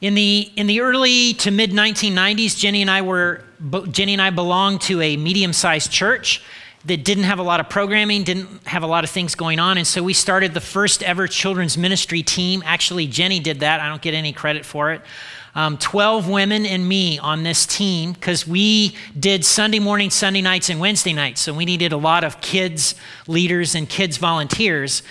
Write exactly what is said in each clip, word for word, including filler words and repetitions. In the in the early to mid nineteen nineties, Jenny and I were Jenny and I belonged to a medium-sized church that didn't have a lot of programming, didn't have a lot of things going on, and so we started the first ever children's ministry team. Actually, Jenny did that. I don't get any credit for it. Um, twelve women and me on this team, because we did Sunday morning, Sunday nights, and Wednesday nights, so we needed a lot of kids leaders and kids volunteers.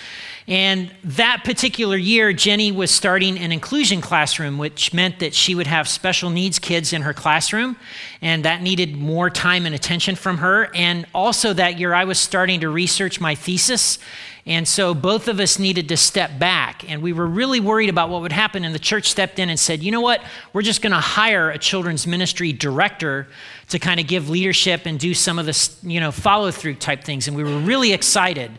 And that particular year, Jenny was starting an inclusion classroom, which meant that she would have special needs kids in her classroom, and that needed more time and attention from her. And also that year, I was starting to research my thesis, and so both of us needed to step back, and we were really worried about what would happen, and the church stepped in and said, you know what, we're just gonna hire a children's ministry director to kind of give leadership and do some of the, you know, follow-through type things, and we were really excited.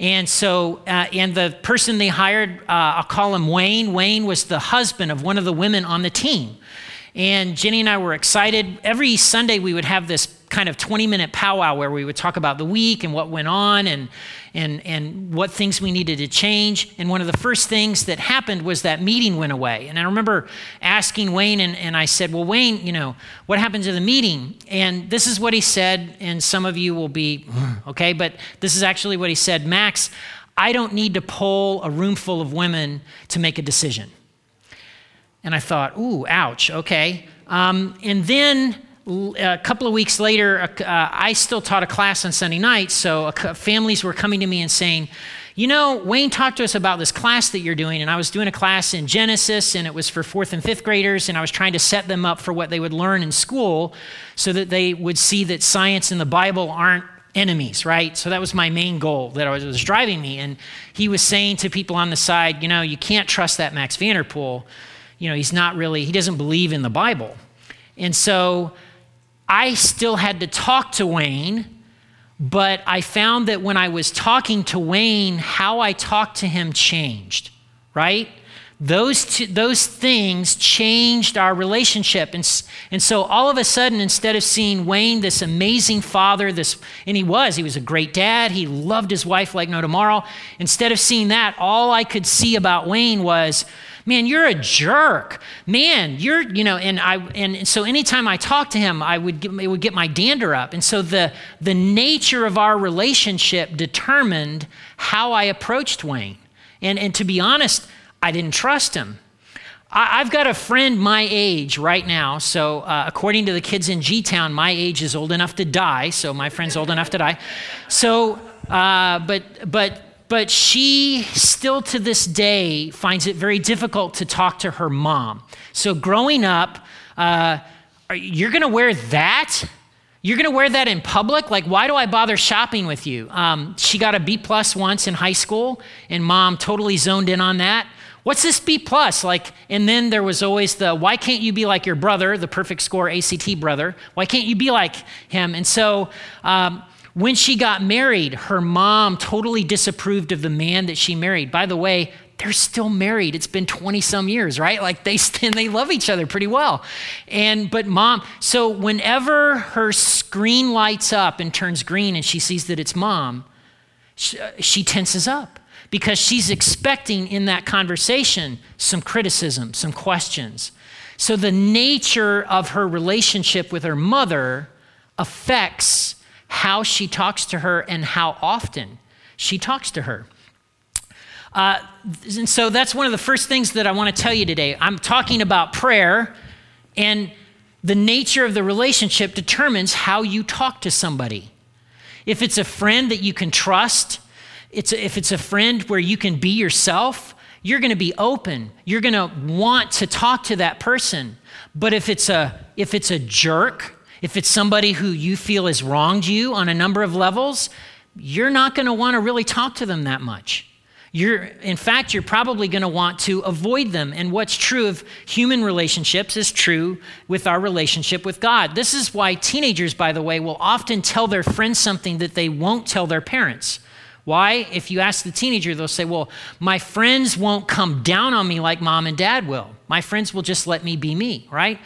And so, uh, and the person they hired, uh, I'll call him Wayne. Wayne was the husband of one of the women on the team. And Jenny and I were excited. Every Sunday we would have this kind of twenty minute powwow where we would talk about the week and what went on and, and, and what things we needed to change. And one of the first things that happened was that meeting went away. And I remember asking Wayne, and, and I said, well, Wayne, you know, what happened to the meeting? And this is what he said, and some of you will be, okay, but this is actually what he said. Max, I don't need to poll a room full of women to make a decision. And I thought, ooh, ouch, okay. Um, and then a couple of weeks later, uh, I still taught a class on Sunday night, so families were coming to me and saying, you know, Wayne talked to us about this class that you're doing, and I was doing a class in Genesis, and it was for fourth and fifth graders, and I was trying to set them up for what they would learn in school so that they would see that science and the Bible aren't enemies, right? So that was my main goal that I was, was driving me, and he was saying to people on the side, you know, you can't trust that Max Vanderpool. You know, he's not really, he doesn't believe in the Bible. And so I still had to talk to Wayne, but I found that when I was talking to Wayne, how I talked to him changed, right? Those two, those things changed our relationship. And, and so all of a sudden, instead of seeing Wayne, this amazing father, this, and he was, he was a great dad. He loved his wife like no tomorrow. Instead of seeing that, all I could see about Wayne was, man, you're a jerk. Man, you're, you know, and I, and so anytime I talked to him, I would get, it would get my dander up. And so the, the nature of our relationship determined how I approached Wayne. And, and to be honest, I didn't trust him. I, I've got a friend my age right now, so uh, according to the kids in G-Town, my age is old enough to die, so my friend's old enough to die. So, uh, but but but she still to this day finds it very difficult to talk to her mom. So growing up, uh, are, you're gonna wear that? You're gonna wear that in public? Like, why do I bother shopping with you? Um, she got a B plus once in high school, and mom totally zoned in on that. What's this B plus? Like, and then there was always the, why can't you be like your brother, the perfect score A C T brother? Why can't you be like him? And so um, when she got married, her mom totally disapproved of the man that she married. By the way, they're still married. It's been twenty some years, right? Like they and they love each other pretty well. And, but mom, so whenever her screen lights up and turns green and she sees that it's mom, she, she tenses up, because she's expecting in that conversation some criticism, some questions. So the nature of her relationship with her mother affects how she talks to her and how often she talks to her. Uh, and so that's one of the first things that I want to tell you today. I'm talking about prayer, and the nature of the relationship determines how you talk to somebody. If it's a friend that you can trust, It's a, if it's a friend where you can be yourself, you're gonna be open. You're gonna want to talk to that person. But if it's a if it's a jerk, if it's somebody who you feel has wronged you on a number of levels, you're not gonna wanna really talk to them that much. You're, in fact, you're probably gonna want to avoid them. And what's true of human relationships is true with our relationship with God. This is why teenagers, by the way, will often tell their friends something that they won't tell their parents. Why? If you ask the teenager, they'll say, well, my friends won't come down on me like mom and dad will. My friends will just let me be me, right?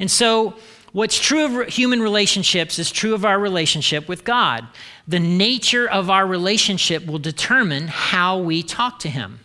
And so what's true of human relationships is true of our relationship with God. The nature of our relationship will determine how we talk to him.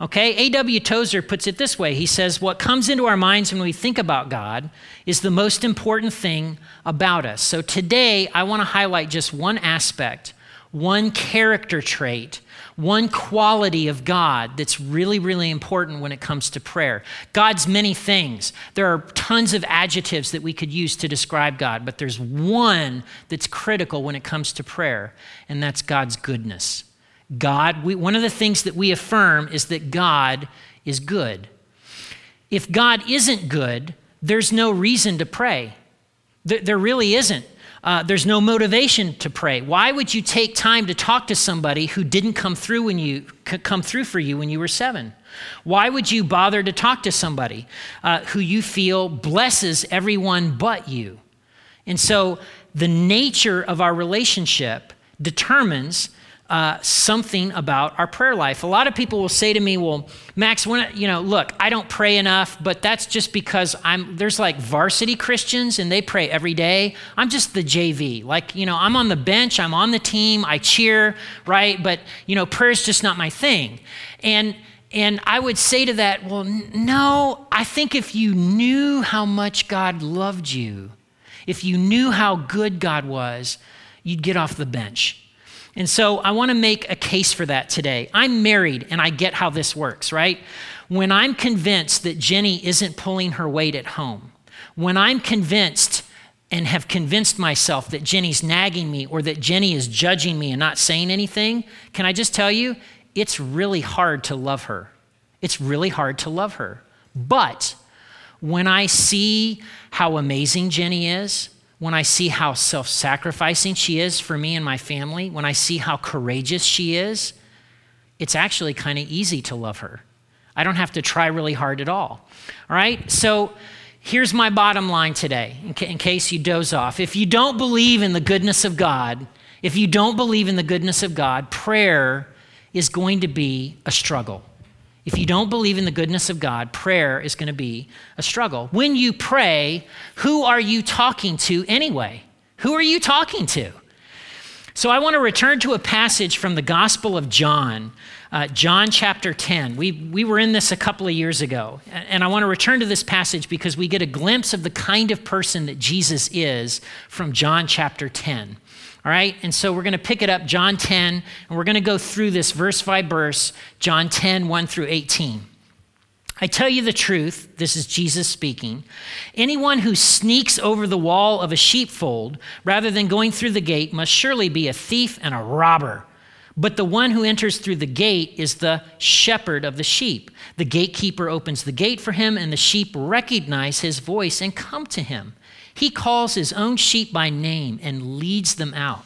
Okay, A W Tozer puts it this way. He says, what comes into our minds when we think about God is the most important thing about us. So today, I want to highlight just one aspect, one character trait, one quality of God that's really, really important when it comes to prayer. God's many things. There are tons of adjectives that we could use to describe God, but there's one that's critical when it comes to prayer, and that's God's goodness. God, we, one of the things that we affirm is that God is good. If God isn't good, there's no reason to pray. There, there really isn't. Uh, there's no motivation to pray. Why would you take time to talk to somebody who didn't come through when you come through for you when you were seven? Why would you bother to talk to somebody uh, who you feel blesses everyone but you? And so the nature of our relationship determines Uh, something about our prayer life. A lot of people will say to me, well, Max, when I, you know, look, I don't pray enough, but that's just because I'm, there's like varsity Christians and they pray every day. I'm just the J V. Like, you know, I'm on the bench, I'm on the team, I cheer, right? But, you know, prayer's just not my thing. And And I would say to that, well, n- no, I think if you knew how much God loved you, if you knew how good God was, you'd get off the bench. And so I want to make a case for that today. I'm married and I get how this works, right? When I'm convinced that Jenny isn't pulling her weight at home, when I'm convinced and have convinced myself that Jenny's nagging me or that Jenny is judging me and not saying anything, can I just tell you, it's really hard to love her. It's really hard to love her. But when I see how amazing Jenny is, when I see how self-sacrificing she is for me and my family, when I see how courageous she is, it's actually kind of easy to love her. I don't have to try really hard at all. All right, so here's my bottom line today, in, ca- in case you doze off. If you don't believe in the goodness of God, if you don't believe in the goodness of God, prayer is going to be a struggle. If you don't believe in the goodness of God, prayer is going to be a struggle. When you pray, who are you talking to anyway? Who are you talking to? So I want to return to a passage from the Gospel of John, uh, John chapter ten. We, we were in this a couple of years ago, and I want to return to this passage because we get a glimpse of the kind of person that Jesus is from John chapter ten. All right, and so we're going to pick it up, John ten, and we're going to go through this verse by verse, John ten, one through eighteen. I tell you the truth, this is Jesus speaking, anyone who sneaks over the wall of a sheepfold rather than going through the gate must surely be a thief and a robber. But the one who enters through the gate is the shepherd of the sheep. The gatekeeper opens the gate for him, and the sheep recognize his voice and come to him. He calls his own sheep by name and leads them out.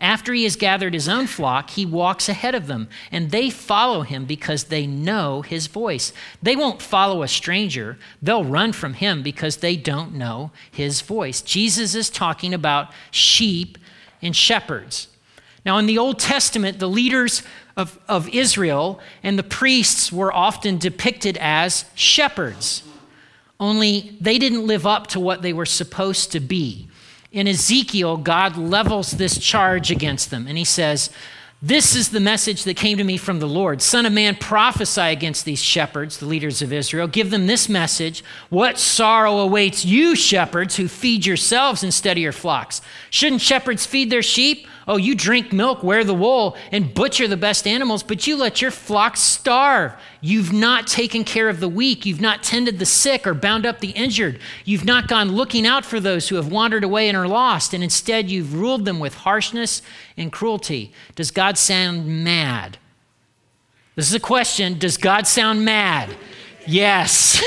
After he has gathered his own flock, he walks ahead of them, and they follow him because they know his voice. They won't follow a stranger. They'll run from him because they don't know his voice. Jesus is talking about sheep and shepherds. Now, in the Old Testament, the leaders of, of Israel and the priests were often depicted as shepherds. Only they didn't live up to what they were supposed to be. In Ezekiel, God levels this charge against them, and he says, this is the message that came to me from the Lord. Son of man, prophesy against these shepherds, the leaders of Israel. Give them this message. What sorrow awaits you, shepherds, who feed yourselves instead of your flocks? Shouldn't shepherds feed their sheep? Oh, you drink milk, wear the wool, and butcher the best animals, but you let your flocks starve. You've not taken care of the weak. You've not tended the sick or bound up the injured. You've not gone looking out for those who have wandered away and are lost, and instead you've ruled them with harshness and cruelty. Does God sound mad? This is a question. Does God sound mad? Yes.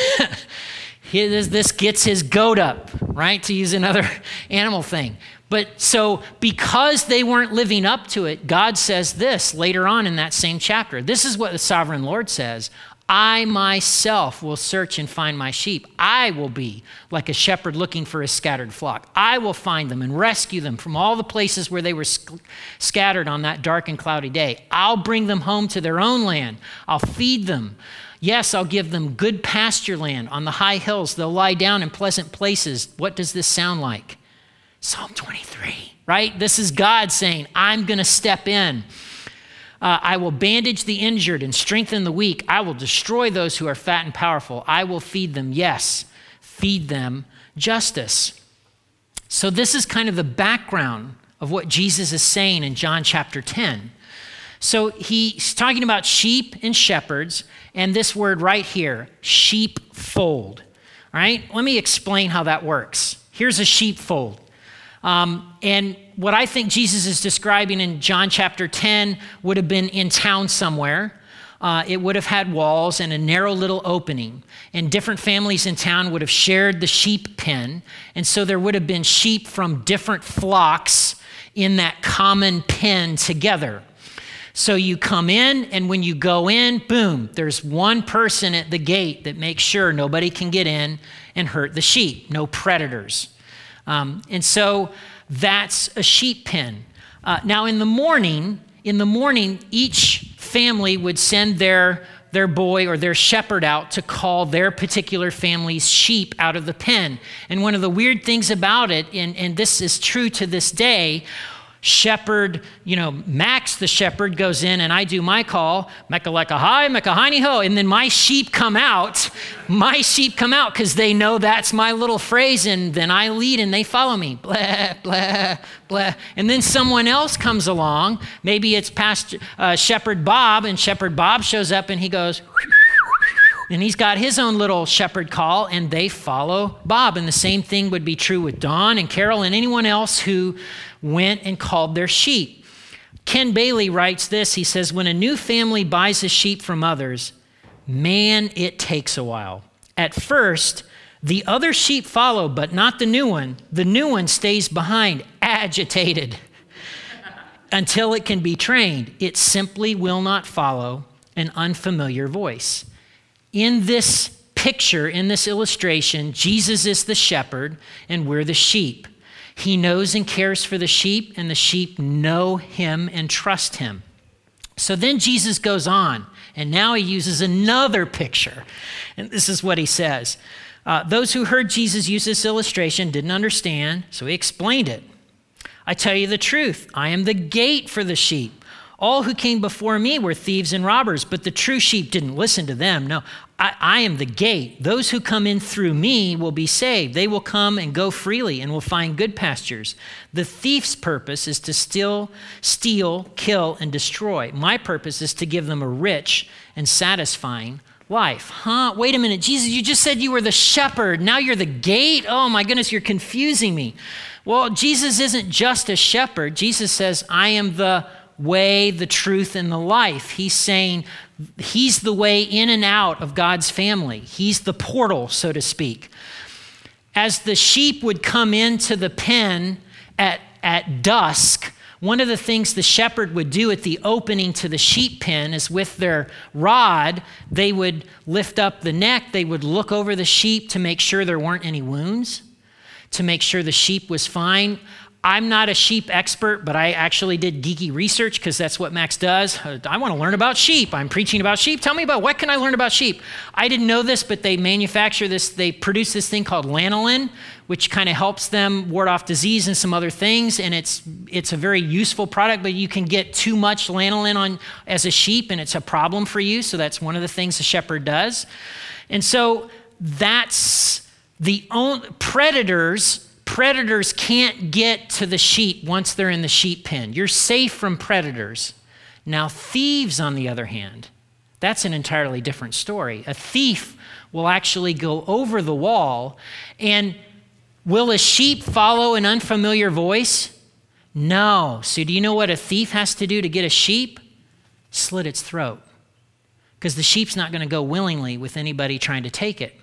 This gets his goat up, right? To use another animal thing. But so because they weren't living up to it, God says this later on in that same chapter. This is what the sovereign Lord says. I myself will search and find my sheep. I will be like a shepherd looking for his scattered flock. I will find them and rescue them from all the places where they were sc- scattered on that dark and cloudy day. I'll bring them home to their own land. I'll feed them. Yes, I'll give them good pasture land on the high hills. They'll lie down in pleasant places. What does this sound like? Psalm twenty-three, right? This is God saying, I'm going to step in. Uh, I will bandage the injured and strengthen the weak. I will destroy those who are fat and powerful. I will feed them, yes, feed them justice. So this is kind of the background of what Jesus is saying in John chapter ten. So he's talking about sheep and shepherds, and this word right here, sheepfold. All right, let me explain how that works. Here's a sheepfold. Um, and what I think Jesus is describing in John chapter ten would have been in town somewhere. Uh, it would have had walls and a narrow little opening, and different families in town would have shared the sheep pen. And so there would have been sheep from different flocks in that common pen together. So you come in, and when you go in, boom, there's one person at the gate that makes sure nobody can get in and hurt the sheep, no predators. Um, and so that's a sheep pen. Uh, now in the morning, in the morning, each family would send their, their boy or their shepherd out to call their particular family's sheep out of the pen. And one of the weird things about it, and, and this is true to this day, shepherd, you know, Max the shepherd goes in and I do my call, mekalekahai, mekahini ho, and then my sheep come out, my sheep come out because they know that's my little phrase, and then I lead and they follow me, blah, blah, blah. And then someone else comes along, maybe it's Pastor uh, Shepherd Bob, and Shepherd Bob shows up and he goes, and he's got his own little shepherd call, and they follow Bob. And the same thing would be true with Don and Carol and anyone else who went and called their sheep. Ken Bailey writes this. He says, when a new family buys a sheep from others, man, it takes a while. At first, the other sheep follow, but not the new one. The new one stays behind, agitated, until it can be trained. It simply will not follow an unfamiliar voice. In this picture, in this illustration, Jesus is the shepherd and we're the sheep. He knows and cares for the sheep, and the sheep know him and trust him. So then Jesus goes on, and now he uses another picture. And this is what he says. Uh, those who heard Jesus use this illustration didn't understand, so he explained it. I tell you the truth, I am the gate for the sheep. All who came before me were thieves and robbers, but the true sheep didn't listen to them. No, I, I am the gate. Those who come in through me will be saved. They will come and go freely and will find good pastures. The thief's purpose is to steal, steal, kill, and destroy. My purpose is to give them a rich and satisfying life. Huh? Wait a minute, Jesus, you just said you were the shepherd. Now you're the gate? Oh my goodness, you're confusing me. Well, Jesus isn't just a shepherd. Jesus says, I am the way, the truth, and the life. He's saying he's the way in and out of God's family. He's the portal, so to speak. As the sheep would come into the pen at, at dusk, one of the things the shepherd would do at the opening to the sheep pen is with their rod, they would lift up the neck, they would look over the sheep to make sure there weren't any wounds, to make sure the sheep was fine. I'm not a sheep expert, but I actually did geeky research because that's what Max does. I want to learn about sheep. I'm preaching about sheep. Tell me about what can I learn about sheep? I didn't know this, but they manufacture this. They produce this thing called lanolin, which kind of helps them ward off disease and some other things. And it's it's a very useful product, but you can get too much lanolin on as a sheep, and it's a problem for you. So that's one of the things a shepherd does. And so that's the only predators. Predators can't get to the sheep once they're in the sheep pen. You're safe from predators. Now, thieves, on the other hand, that's an entirely different story. A thief will actually go over the wall, and will a sheep follow an unfamiliar voice? No. So do you know what a thief has to do to get a sheep? Slit its throat, because the sheep's not going to go willingly with anybody trying to take it.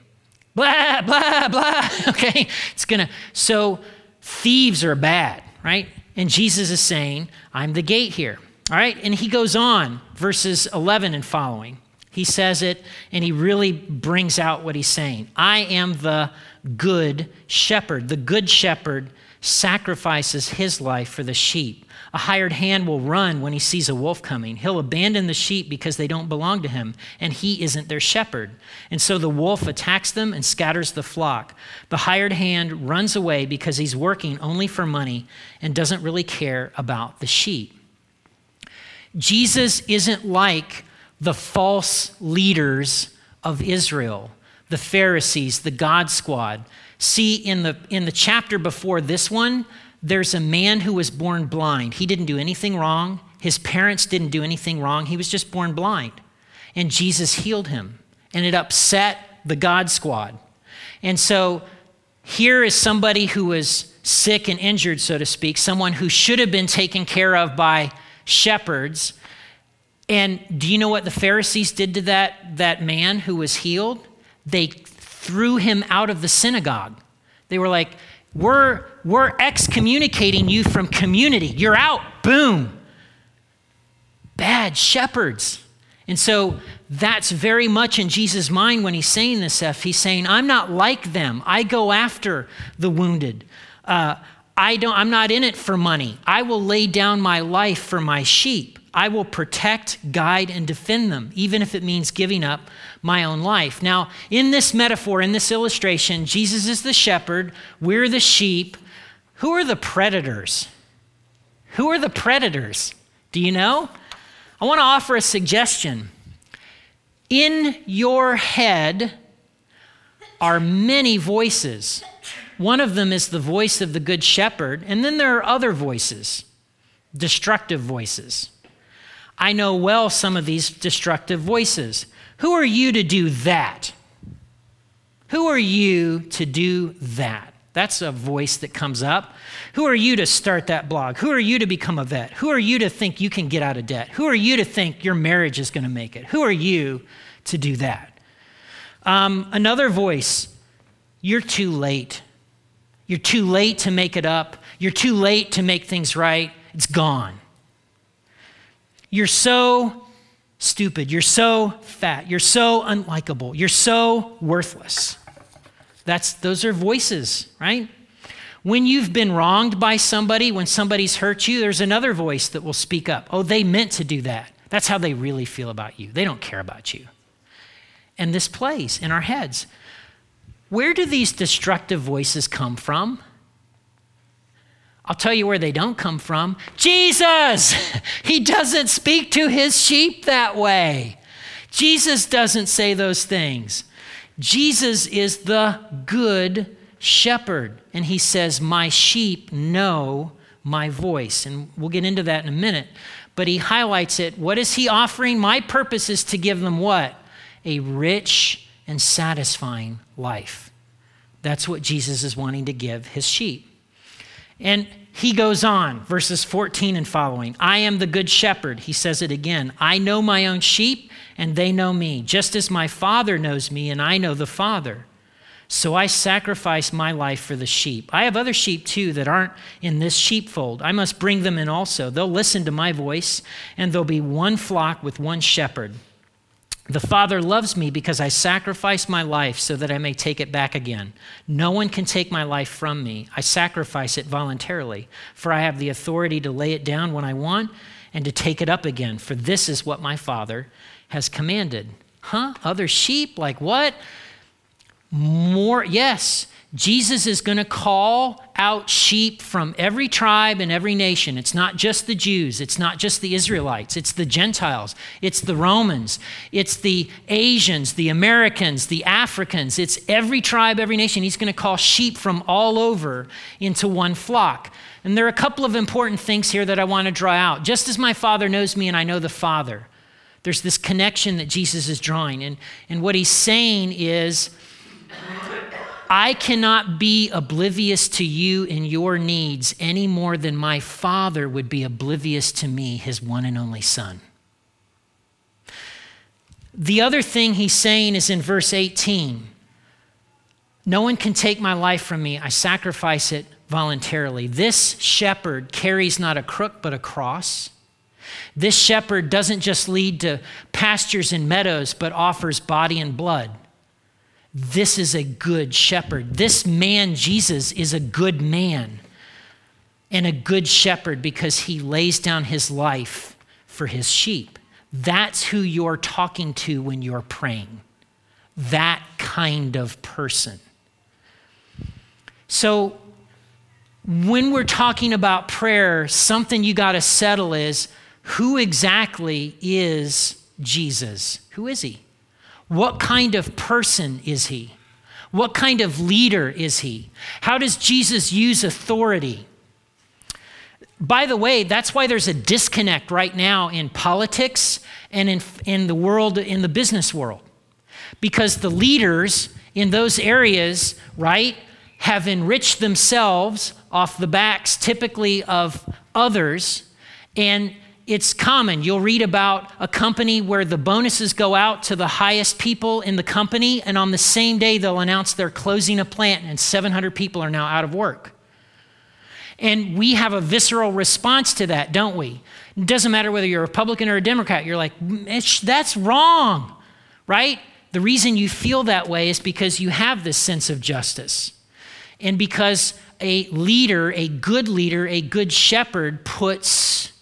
Blah, blah, blah, okay? It's gonna, so thieves are bad, right? And Jesus is saying, I'm the gate here, all right? And he goes on, verses eleven and following. He says it, and he really brings out what he's saying. I am the good shepherd. The good shepherd sacrifices his life for the sheep. A hired hand will run when he sees a wolf coming. He'll abandon the sheep because they don't belong to him, and he isn't their shepherd. And so the wolf attacks them and scatters the flock. The hired hand runs away because he's working only for money and doesn't really care about the sheep. Jesus isn't like the false leaders of Israel, the Pharisees, the God squad. See, in the, in the chapter before this one, there's a man who was born blind. He didn't do anything wrong. His parents didn't do anything wrong. He was just born blind. And Jesus healed him, and it upset the God squad. And so here is somebody who was sick and injured, so to speak, someone who should have been taken care of by shepherds. And do you know what the Pharisees did to that, that man who was healed? They threw him out of the synagogue. They were like, we're, we're excommunicating you from community. You're out, boom. Bad shepherds. And so that's very much in Jesus' mind when he's saying this stuff. He's saying, I'm not like them. I go after the wounded. Uh, I don't, I'm not in it for money. I will lay down my life for my sheep. I will protect, guide, and defend them, even if it means giving up my own life. Now, in this metaphor, in this illustration, Jesus is the shepherd, we're the sheep. Who are the predators? Who are the predators? Do you know? I want to offer a suggestion. In your head are many voices. One of them is the voice of the Good Shepherd, and then there are other voices, destructive voices. I know well some of these destructive voices. Who are you to do that? Who are you to do that? That's a voice that comes up. Who are you to start that blog? Who are you to become a vet? Who are you to think you can get out of debt? Who are you to think your marriage is going to make it? Who are you to do that? Um, another voice, you're too late. You're too late to make it up. You're too late to make things right. It's gone. You're so stupid. You're so fat. You're so unlikable. You're so worthless. That's, those are voices, right? When you've been wronged by somebody, when somebody's hurt you, there's another voice that will speak up. Oh, they meant to do that. That's how they really feel about you. They don't care about you. And this plays in our heads. Where do these destructive voices come from? I'll tell you where they don't come from. Jesus! He doesn't speak to his sheep that way. Jesus doesn't say those things. Jesus is the good shepherd, and he says, my sheep know my voice. And we'll get into that in a minute, but he highlights it. What is he offering? My purpose is to give them what? A rich and satisfying life. That's what Jesus is wanting to give his sheep. And he goes on, verses fourteen and following. I am the good shepherd. He says it again. I know my own sheep, and they know me, just as my Father knows me, and I know the Father. So I sacrifice my life for the sheep. I have other sheep, too, that aren't in this sheepfold. I must bring them in also. They'll listen to my voice, and there'll be one flock with one shepherd. The Father loves me because I sacrifice my life so that I may take it back again. No one can take my life from me. I sacrifice it voluntarily, for I have the authority to lay it down when I want and to take it up again, for this is what my Father has commanded. Huh? Other sheep? Like what? More, yes. Jesus is going to call out sheep from every tribe and every nation. It's not just the Jews. It's not just the Israelites. It's the Gentiles. It's the Romans. It's the Asians, the Americans, the Africans. It's every tribe, every nation. He's going to call sheep from all over into one flock. And there are a couple of important things here that I want to draw out. Just as my Father knows me and I know the Father, there's this connection that Jesus is drawing. And, and what he's saying is, I cannot be oblivious to you and your needs any more than my Father would be oblivious to me, his one and only Son. The other thing he's saying is in verse eighteen, no one can take my life from me. I sacrifice it voluntarily. This shepherd carries not a crook but a cross. This shepherd doesn't just lead to pastures and meadows but offers body and blood. This is a good shepherd. This man, Jesus, is a good man and a good shepherd because he lays down his life for his sheep. That's who you're talking to when you're praying. That kind of person. So when we're talking about prayer, something you got to settle is, who exactly is Jesus? Who is he? What kind of person is he? What kind of leader is he? How does Jesus use authority? By the way, that's why there's a disconnect right now in politics and in, in the world, in the business world. Because the leaders in those areas, right, have enriched themselves off the backs typically of others. And it's common. You'll read about a company where the bonuses go out to the highest people in the company, and on the same day they'll announce they're closing a plant and seven hundred people are now out of work. And we have a visceral response to that, don't we? It doesn't matter whether you're a Republican or a Democrat. You're like, that's wrong, right? The reason you feel that way is because you have this sense of justice. And because a leader, a good leader, a good shepherd puts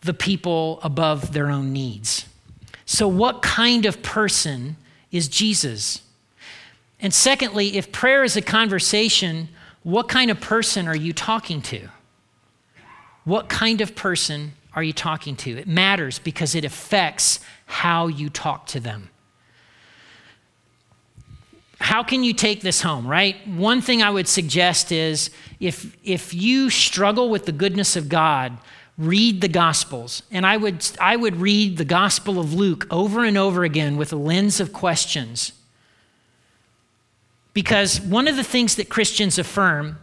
the people above their own needs. So what kind of person is Jesus? And secondly, if prayer is a conversation, what kind of person are you talking to? What kind of person are you talking to? It matters because it affects how you talk to them. How can you take this home, right? One thing I would suggest is if, if you struggle with the goodness of God, read the Gospels. And I would, I would read the Gospel of Luke over and over again with a lens of questions. Because one of the things that Christians affirm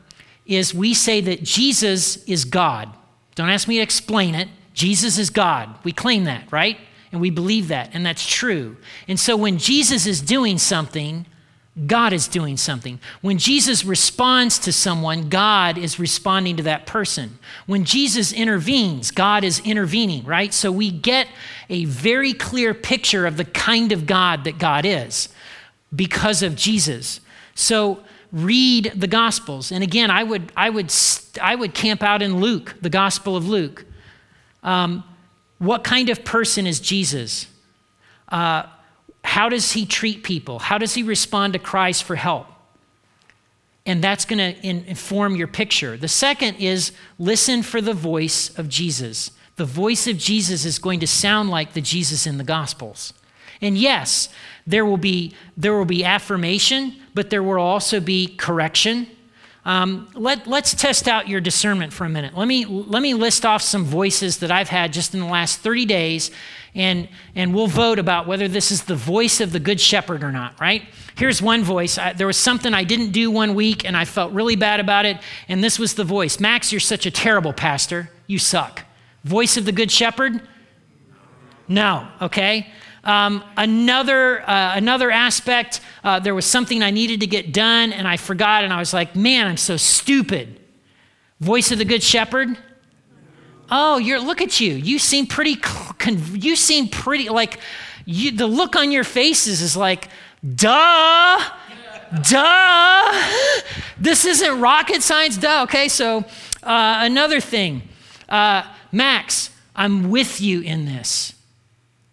is we say that Jesus is God. Don't ask me to explain it. Jesus is God. We claim that, right? And we believe that, and that's true. And so when Jesus is doing something, God is doing something. When Jesus responds to someone, God is responding to that person. When Jesus intervenes, God is intervening, right? So we get a very clear picture of the kind of God that God is because of Jesus. So read the Gospels. And again, I would I would I would camp out in Luke, the Gospel of Luke. Um, what kind of person is Jesus? Uh, How does he treat people? How does he respond to cries for help? And that's going to inform your picture. The second is listen for the voice of Jesus. The voice of Jesus is going to sound like the Jesus in the Gospels. And yes, there will be there will be affirmation, but there will also be correction. Um, let, let's test out your discernment for a minute. Let me let me list off some voices that I've had just in the last thirty days, and and we'll vote about whether this is the voice of the Good Shepherd or not, right? Here's one voice. I, there was something I didn't do one week, and I felt really bad about it, and this was the voice. Max, you're such a terrible pastor. You suck. Voice of the Good Shepherd? No, okay? Um, another uh, another aspect, uh, there was something I needed to get done and I forgot and I was like, man, I'm so stupid. Voice of the Good Shepherd? Oh, you're look at you. You seem pretty, you seem pretty, like you, the look on your faces is like, duh, duh. This isn't rocket science, duh. Okay, so uh, another thing. Uh, Max, I'm with you in this.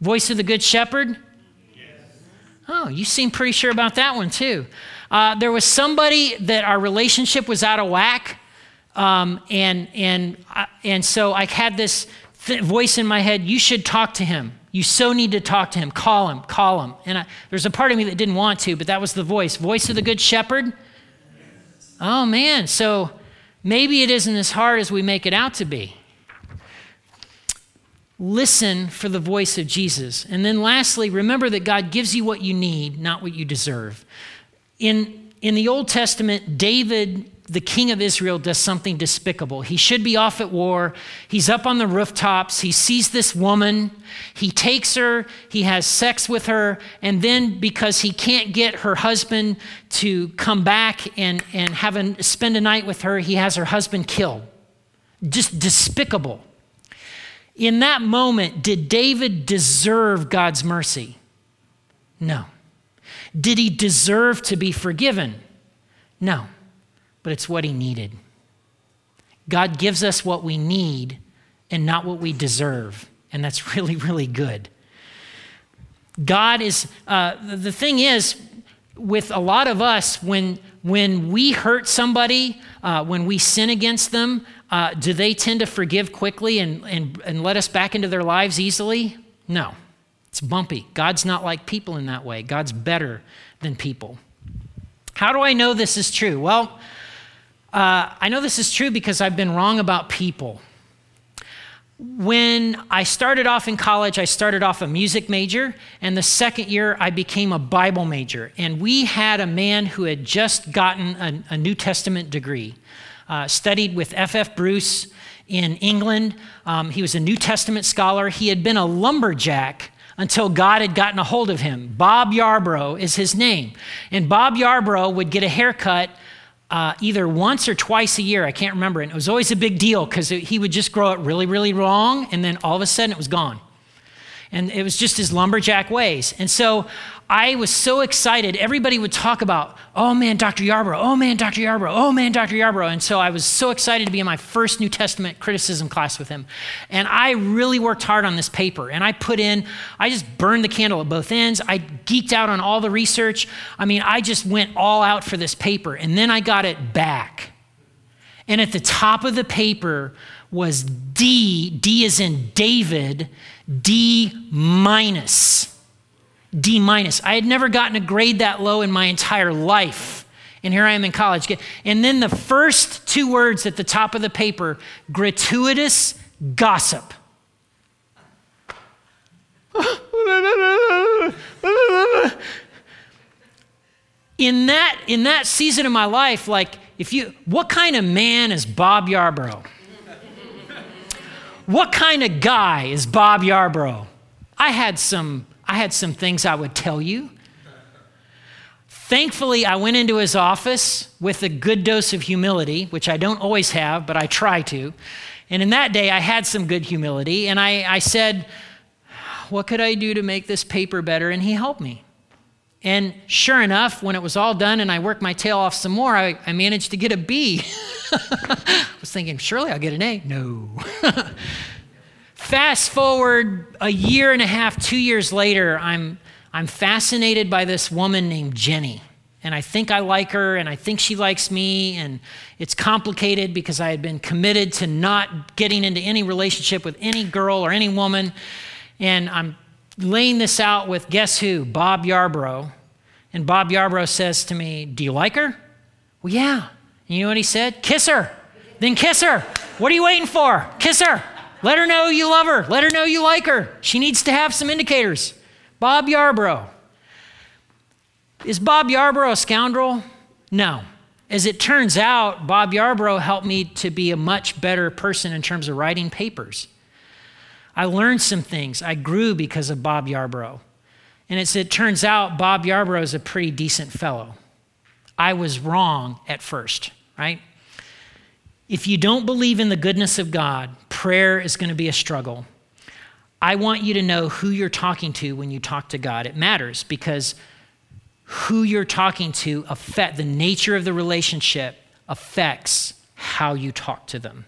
Voice of the Good Shepherd? Yes. Oh, you seem pretty sure about that one too. Uh, there was somebody that our relationship was out of whack, um, and and uh, and so I had this th- voice in my head. You should talk to him. You so need to talk to him. Call him. Call him. And I, there's a part of me that didn't want to, but that was the voice. Voice of the Good Shepherd? Yes. Oh man, so maybe it isn't as hard as we make it out to be. Listen for the voice of Jesus. And then lastly, remember that God gives you what you need, not what you deserve. In, in the Old Testament, David, the king of Israel, does something despicable. He should be off at war. He's up on the rooftops. He sees this woman. He takes her. He has sex with her. And then because he can't get her husband to come back and, and have a, spend a night with her, he has her husband killed. Just despicable. In that moment, did David deserve God's mercy? No. Did he deserve to be forgiven? No. But it's what he needed. God gives us what we need and not what we deserve. And that's really, really good. God is, uh, the thing is, with a lot of us, when when we hurt somebody, uh, when we sin against them, uh, do they tend to forgive quickly and, and, and let us back into their lives easily? No, it's bumpy. God's not like people in that way. God's better than people. How do I know this is true? Well, uh, I know this is true because I've been wrong about people. When I started off in college, I started off a music major, and the second year I became a Bible major. And we had a man who had just gotten a, a New Testament degree, uh, studied with F F Bruce in England. Um, he was a New Testament scholar. He had been a lumberjack until God had gotten a hold of him. Bob Yarbrough is his name. And Bob Yarbrough would get a haircut Uh, either once or twice a year, I can't remember, and it was always a big deal because he would just grow it really, really long, and then all of a sudden it was gone. And it was just his lumberjack ways. And so I was so excited. Everybody would talk about, oh man, Doctor Yarbrough, oh man, Doctor Yarbrough, oh man, Doctor Yarbrough. And so I was so excited to be in my first New Testament criticism class with him. And I really worked hard on this paper. And I put in, I just burned the candle at both ends. I geeked out on all the research. I mean, I just went all out for this paper. And then I got it back. And at the top of the paper was D, D as in David, D minus, D minus. I had never gotten a grade that low in my entire life. And here I am in college. And then the first two words at the top of the paper, gratuitous gossip. In that, in that season of my life, like, if you, what kind of man is Bob Yarbrough? What kind of guy is Bob Yarbrough? I had some, I had some things I would tell you. Thankfully, I went into his office with a good dose of humility, which I don't always have, but I try to. And in that day, I had some good humility. And I, I said, what could I do to make this paper better? And he helped me. And sure enough, when it was all done and I worked my tail off some more, I, I managed to get a B. I was thinking, surely I'll get an A. No. Fast forward a year and a half, two years later, I'm, I'm fascinated by this woman named Jenny. And I think I like her, and I think she likes me, and it's complicated because I had been committed to not getting into any relationship with any girl or any woman, and I'm laying this out with, guess who? Bob Yarbrough. And Bob Yarbrough says to me, do you like her? Well, yeah. And you know what he said? Kiss her. Then kiss her. What are you waiting for? Kiss her. Let her know you love her. Let her know you like her. She needs to have some indicators. Bob Yarbrough. Is Bob Yarbrough a scoundrel? No. As it turns out, Bob Yarbrough helped me to be a much better person in terms of writing papers. I learned some things. I grew because of Bob Yarbrough. And it's, it turns out Bob Yarbrough is a pretty decent fellow. I was wrong at first, right? If you don't believe in the goodness of God, prayer is going to be a struggle. I want you to know who you're talking to when you talk to God. It matters because who you're talking to affect the nature of the relationship affects how you talk to them.